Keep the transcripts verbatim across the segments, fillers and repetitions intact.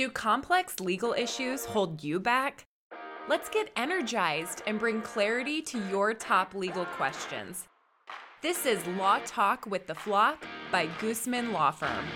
Do complex legal issues hold you back? Let's get energized and bring clarity to your top legal questions. This is Law Talk with the Flock by Goosmann Law Firm.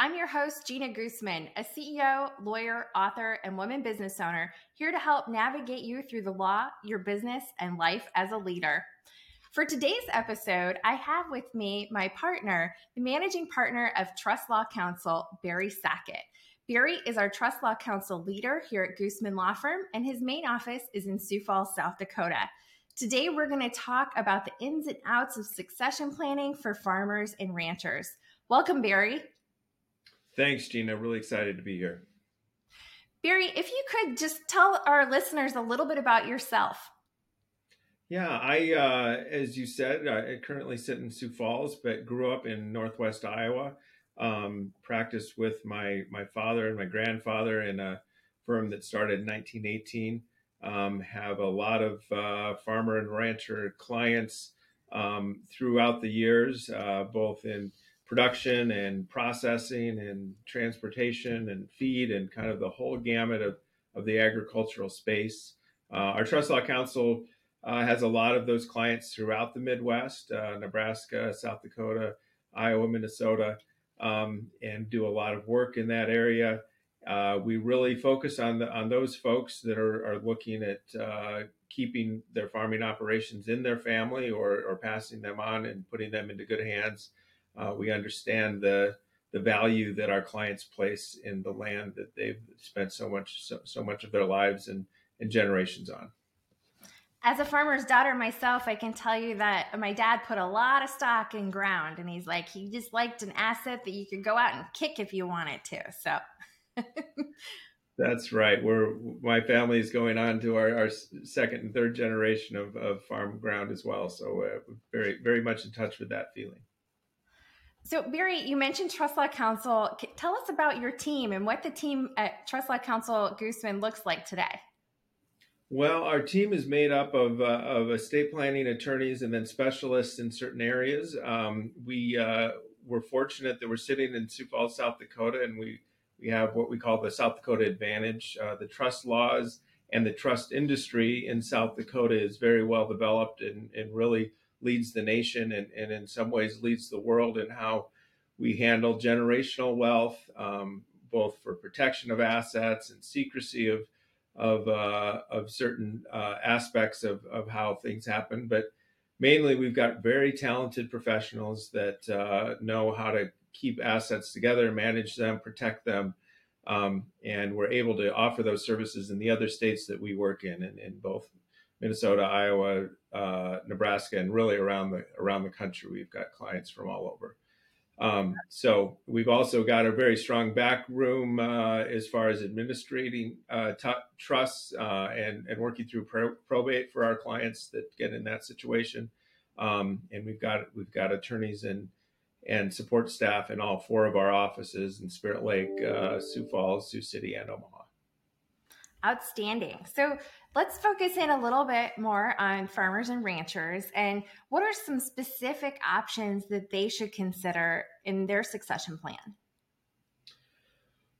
I'm your host, Jeana Goosmann, a C E O, lawyer, author, and woman business owner here to help navigate you through the law, your business, and life as a leader. For today's episode, I have with me my partner, the managing partner of Trust Law Council, Barry Sackett. Barry is our Trust Law Council leader here at Goosmann Law Firm, and his main office is in Sioux Falls, South Dakota. Today, we're going to talk about the ins and outs of succession planning for farmers and ranchers. Welcome, Barry. Thanks, Jeana. Really excited to be here. Barry, if you could just tell our listeners a little bit about yourself. Yeah, I, uh, as you said, I currently sit in Sioux Falls, but grew up in Northwest Iowa, um, practiced with my, my father and my grandfather in a firm that started in nineteen eighteen, um, have a lot of uh, farmer and rancher clients um, throughout the years, uh, both in production and processing and transportation and feed and kind of the whole gamut of, of the agricultural space. Uh, our Trust Law Council uh, has a lot of those clients throughout the Midwest, uh, Nebraska, South Dakota, Iowa, Minnesota, um, and do a lot of work in that area. Uh, we really focus on the, on those folks that are, are looking at uh, keeping their farming operations in their family or, or passing them on and putting them into good hands. Uh, we understand the the value that our clients place in the land that they've spent so much so, so much of their lives and, and generations on. As a farmer's daughter myself, I can tell you that my dad put a lot of stock in ground, and he's like, he just liked an asset that you could go out and kick if you wanted to. So that's right. We're my family is going on to our, our second and third generation of, of farm ground as well. So uh, very very much in touch with that feeling. So Barry, you mentioned Trust Law Council. Tell us about your team and what the team at Trust Law Council Goosmann looks like today. Well, our team is made up of, uh, of estate planning attorneys and then specialists in certain areas. Um, we uh, were fortunate that we're sitting in Sioux Falls, South Dakota, and we, we have what we call the South Dakota Advantage. Uh, the trust laws and the trust industry in South Dakota is very well developed and, and really leads the nation and, and in some ways leads the world in how we handle generational wealth, um, both for protection of assets and secrecy of of, uh, of certain uh, aspects of, of how things happen. But mainly we've got very talented professionals that uh, know how to keep assets together, manage them, protect them, um, and we're able to offer those services in the other states that we work in, in, in both Minnesota, Iowa, uh, Nebraska, and really around the around the country. We've got clients from all over. Um, so we've also got a very strong back room uh, as far as administrating uh, t- trusts uh, and, and working through pro- probate for our clients that get in that situation. Um, and we've got we've got attorneys and and support staff in all four of our offices in Spirit Lake, uh, Sioux Falls, Sioux City, and Omaha. Outstanding. So let's focus in a little bit more on farmers and ranchers and what are some specific options that they should consider in their succession plan?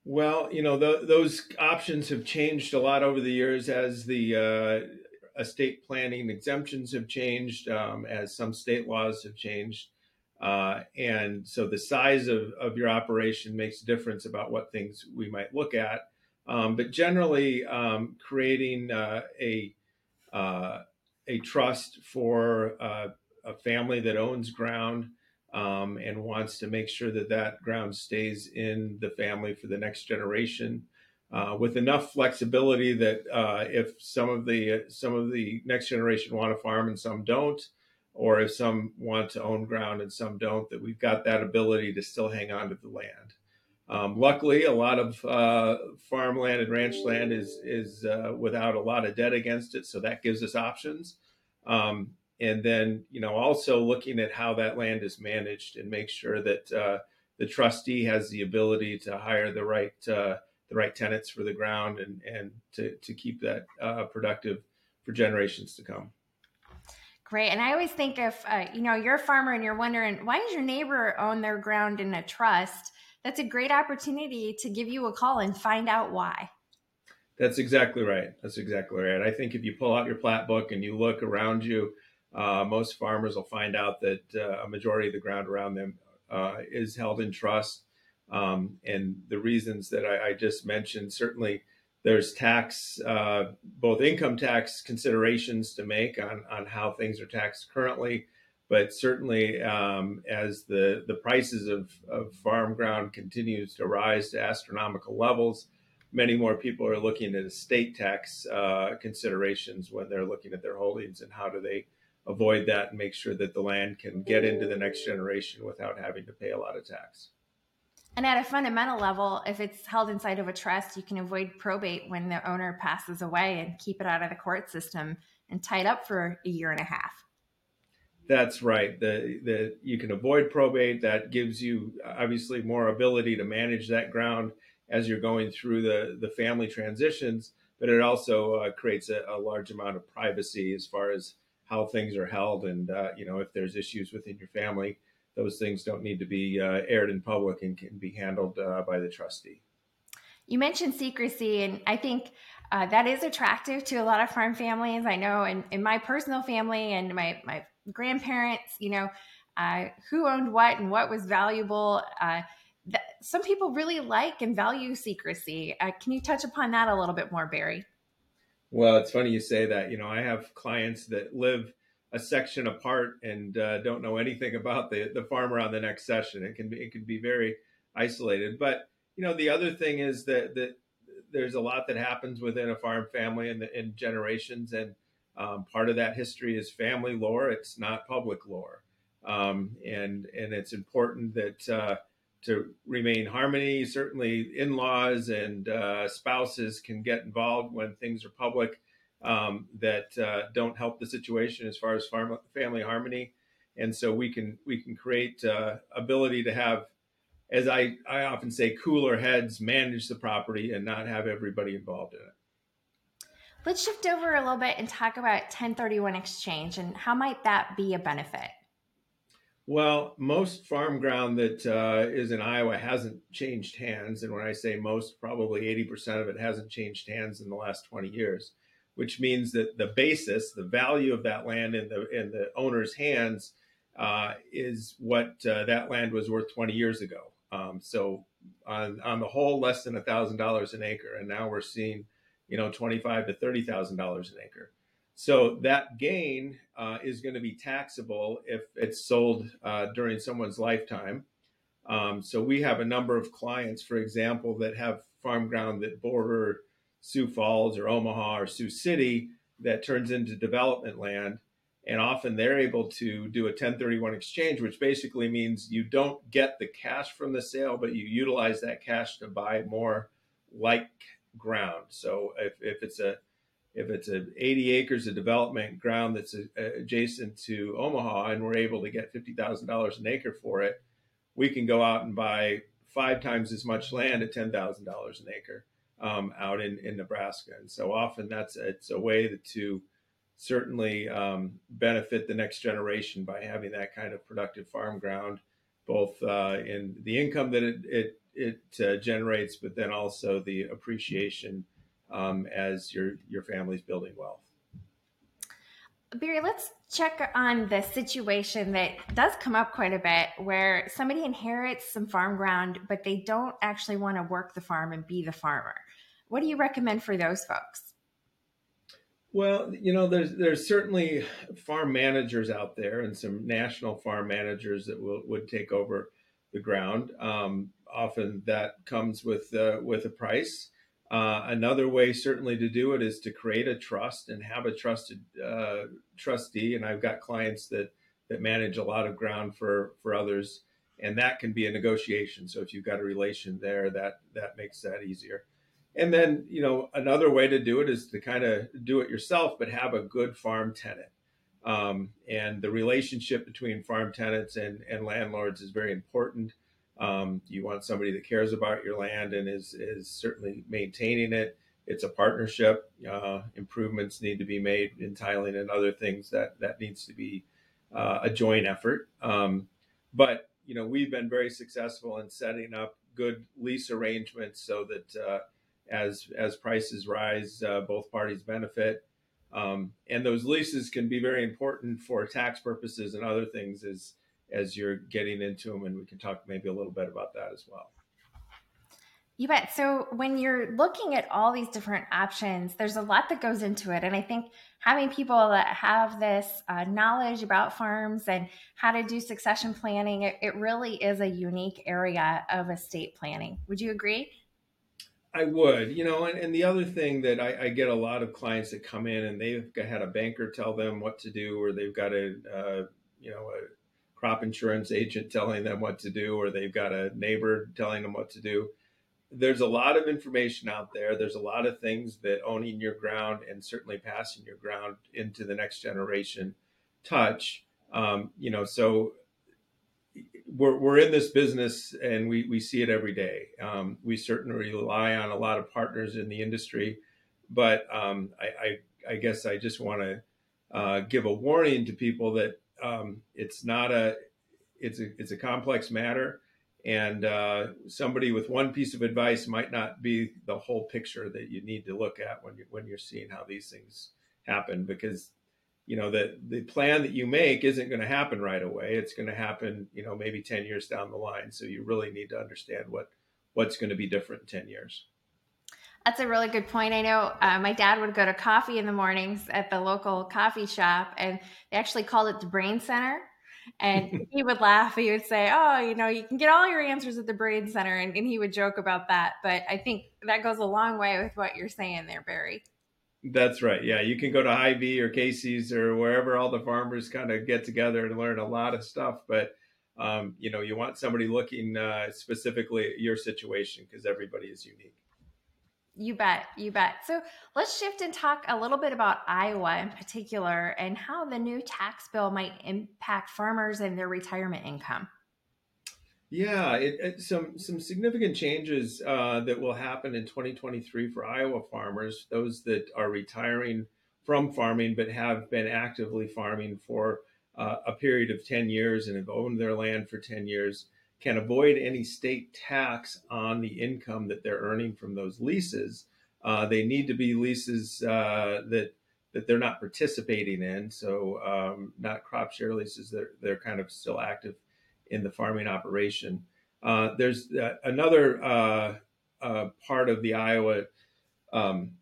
Well, you know, the, those options have changed a lot over the years as the uh, estate planning exemptions have changed, um, as some state laws have changed. Uh, and so the size of, of your operation makes a difference about what things we might look at. Um, but generally, um, creating uh, a uh, a trust for uh, a family that owns ground um, and wants to make sure that that ground stays in the family for the next generation, uh, with enough flexibility that uh, if some of the some of the next generation want to farm and some don't, or if some want to own ground and some don't, that we've got that ability to still hang on to the land. Um, luckily, a lot of uh, farmland and ranch land is is uh, without a lot of debt against it, so that gives us options. Um, and then, you know, also looking at how that land is managed and make sure that uh, the trustee has the ability to hire the right uh, the right tenants for the ground and and to to keep that uh, productive for generations to come. Great. And I always think if, uh, you know, you're a farmer and you're wondering, why does your neighbor own their ground in a trust? That's a great opportunity to give you a call and find out why. That's exactly right. That's exactly right. I think if you pull out your plat book and you look around you, uh, most farmers will find out that uh, a majority of the ground around them uh, is held in trust. Um, and the reasons that I, I just mentioned, certainly there's tax, uh, both income tax considerations to make on, on how things are taxed currently, but certainly um, as the, the prices of, of farm ground continues to rise to astronomical levels, many more people are looking at estate tax uh, considerations when they're looking at their holdings and how do they avoid that and make sure that the land can get into the next generation without having to pay a lot of tax. And at a fundamental level, if it's held inside of a trust, you can avoid probate when the owner passes away and keep it out of the court system and tied up for a year and a half. That's right. The, the, you can avoid probate. That gives you obviously more ability to manage that ground as you're going through the, the family transitions, but it also uh, creates a, a large amount of privacy as far as how things are held. And, uh, you know, if there's issues within your family, those things don't need to be uh, aired in public and can be handled uh, by the trustee. You mentioned secrecy, and I think uh, that is attractive to a lot of farm families. I know in, in my personal family and my, my grandparents, you know, uh, who owned what and what was valuable. Uh, that some people really like and value secrecy. Uh, can you touch upon that a little bit more, Barry? Well, it's funny you say that. You know, I have clients that live a section apart and uh, don't know anything about the, the farmer on the next session. It can be, it can be very isolated, but you know, the other thing is that, that there's a lot that happens within a farm family and in generations. And um, part of that history is family lore. It's not public lore. Um, and, and it's important that uh, to remain harmony, certainly in-laws and uh, spouses can get involved when things are public. Um, that uh, don't help the situation as far as farm, family harmony, and so we can we can create uh, ability to have, as I, I often say, cooler heads manage the property and not have everybody involved in it. Let's shift over a little bit and talk about ten thirty-one exchange and how might that be a benefit? Well, most farm ground that uh, is in Iowa hasn't changed hands, and when I say most, probably eighty percent of it hasn't changed hands in the last twenty years. Which means that the basis, the value of that land in the in the owner's hands uh, is what uh, that land was worth twenty years ago. Um, so on, on the whole, less than one thousand dollars an acre. And now we're seeing, you know, twenty-five thousand to thirty thousand dollars an acre. So that gain uh, is going to be taxable if it's sold uh, during someone's lifetime. Um, so we have a number of clients, for example, that have farm ground that border Sioux Falls or Omaha or Sioux City that turns into development land. And often they're able to do a ten thirty-one exchange, which basically means you don't get the cash from the sale, but you utilize that cash to buy more like ground. So if, if it's a if it's a eighty acres of development ground that's a, a adjacent to Omaha and we're able to get fifty thousand dollars an acre for it, we can go out and buy five times as much land at ten thousand dollars an acre. Um, out in, in Nebraska. And so often that's it's a way to certainly um, benefit the next generation by having that kind of productive farm ground, both uh, in the income that it it, it uh, generates, but then also the appreciation um, as your, your family's building wealth. Barry, let's check on the situation that does come up quite a bit where somebody inherits some farm ground, but they don't actually want to work the farm and be the farmer. What do you recommend for those folks? Well, you know, there's there's certainly farm managers out there and some national farm managers that will, would take over the ground. Um, often that comes with uh, with a price. Uh, another way certainly to do it is to create a trust and have a trusted uh, trustee. And I've got clients that that manage a lot of ground for for others, and that can be a negotiation. So if you've got a relation there, that that makes that easier. And then, you know, another way to do it is to kind of do it yourself, but have a good farm tenant. Um, and the relationship between farm tenants and, and landlords is very important. Um, you want somebody that cares about your land and is, is certainly maintaining it. It's a partnership. Uh, improvements need to be made in tiling and other things that, that needs to be uh, a joint effort. Um, but, you know, we've been very successful in setting up good lease arrangements so that uh, as, as prices rise, uh, both parties benefit. Um, and those leases can be very important for tax purposes and other things as, as you're getting into them. And we can talk maybe a little bit about that as well. You bet. So when you're looking at all these different options, there's a lot that goes into it. And I think having people that have this uh, knowledge about farms and how to do succession planning, it, it really is a unique area of estate planning. Would you agree? I would. You know, and, and the other thing that I, I get a lot of clients that come in and they've had a banker tell them what to do, or they've got a, uh, you know, a crop insurance agent telling them what to do, or they've got a neighbor telling them what to do. There's a lot of information out there. There's a lot of things that owning your ground and certainly passing your ground into the next generation touch. Um, you know, so we're we're in this business and we, we see it every day. Um, we certainly rely on a lot of partners in the industry, but um, I, I, I guess I just want to uh, give a warning to people that um, it's not a it's a it's a complex matter. And uh, somebody with one piece of advice might not be the whole picture that you need to look at when you're, when you're seeing how these things happen, because, you know, the, the plan that you make isn't going to happen right away. It's going to happen, you know, maybe ten years down the line. So you really need to understand what what's going to be different in ten years. That's a really good point. I know uh, my dad would go to coffee in the mornings at the local coffee shop, and they actually called it the Brain Center. And he would laugh. He would say, oh, you know, you can get all your answers at the Brain Center. And, and he would joke about that. But I think that goes a long way with what you're saying there, Barry. That's right. Yeah, you can go to Hy-Vee or Casey's or wherever all the farmers kind of get together and learn a lot of stuff. But, um, you know, you want somebody looking uh, specifically at your situation, because everybody is unique. You bet. You bet. So let's shift and talk a little bit about Iowa in particular and how the new tax bill might impact farmers and their retirement income. Yeah, it, it, some some significant changes uh, that will happen in twenty twenty-three for Iowa farmers, those that are retiring from farming but have been actively farming for uh, a period of ten years and have owned their land for ten years. Can avoid any state tax on the income that they're earning from those leases. Uh, they need to be leases uh, that that they're not participating in, so um, not crop share leases. They're they're kind of still active in the farming operation. Uh, there's uh, another uh, uh, part of the Iowa um,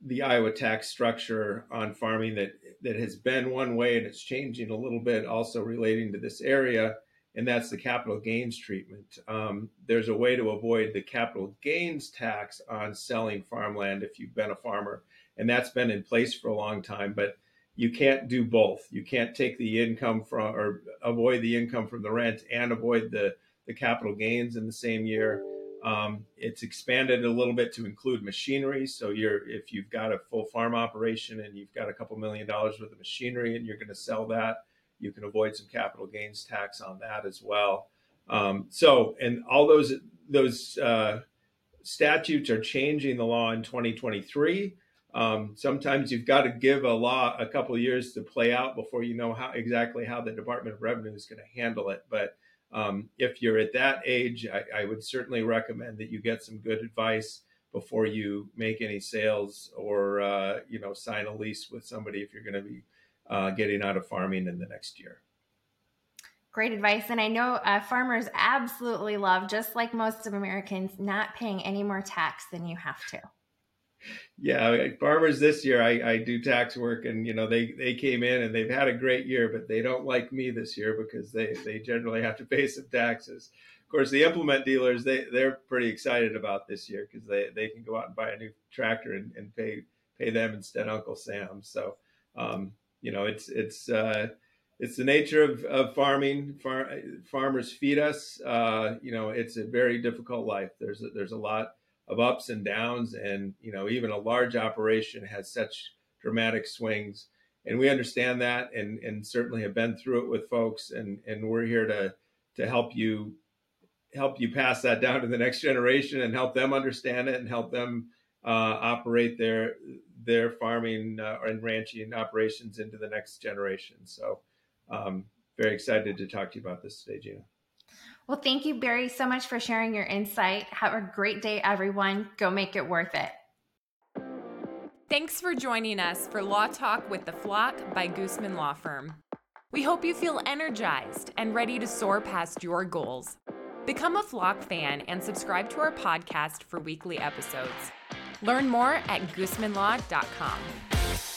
the Iowa tax structure on farming that that has been one way, and it's changing a little bit, also relating to this area. And that's the capital gains treatment. Um, there's a way to avoid the capital gains tax on selling farmland if you've been a farmer. And that's been in place for a long time, but you can't do both. You can't take the income from or avoid the income from the rent and avoid the, the capital gains in the same year. Um, it's expanded a little bit to include machinery. So you're if you've got a full farm operation and you've got a couple million dollars worth of machinery and you're going to sell that, you can avoid some capital gains tax on that as well. Um, so, and all those those uh, statutes are changing the law in twenty twenty-three. Um, sometimes you've got to give a law a couple of years to play out before you know how exactly how the Department of Revenue is going to handle it. But um, if you're at that age, I, I would certainly recommend that you get some good advice before you make any sales or uh, you know sign a lease with somebody if you're going to be Uh, getting out of farming in the next year. Great advice. And I know uh, farmers absolutely love, just like most of Americans, not paying any more tax than you have to. Yeah, farmers this year, I, I do tax work and, you know, they, they came in and they've had a great year, but they don't like me this year because they, they generally have to pay some taxes. Of course, the implement dealers, they, they're pretty excited about this year because they, they can go out and buy a new tractor and, and pay, pay them instead of Uncle Sam. So, um, You know, it's it's uh, it's the nature of, of farming. Far, farmers feed us. Uh, you know, it's a very difficult life. There's a, there's a lot of ups and downs, and you know, even a large operation has such dramatic swings. And we understand that, and and certainly have been through it with folks. And and we're here to to help you help you pass that down to the next generation and help them understand it and help them uh, operate their their farming uh, and ranching operations into the next generation. So um, very excited to talk to you about this today, Jeana. Well, thank you, Barry, so much for sharing your insight. Have a great day, everyone. Go make it worth it. Thanks for joining us for Law Talk with the Flock by Goosmann Law Firm. We hope you feel energized and ready to soar past your goals. Become a Flock fan and subscribe to our podcast for weekly episodes. Learn more at goosmann law dot com.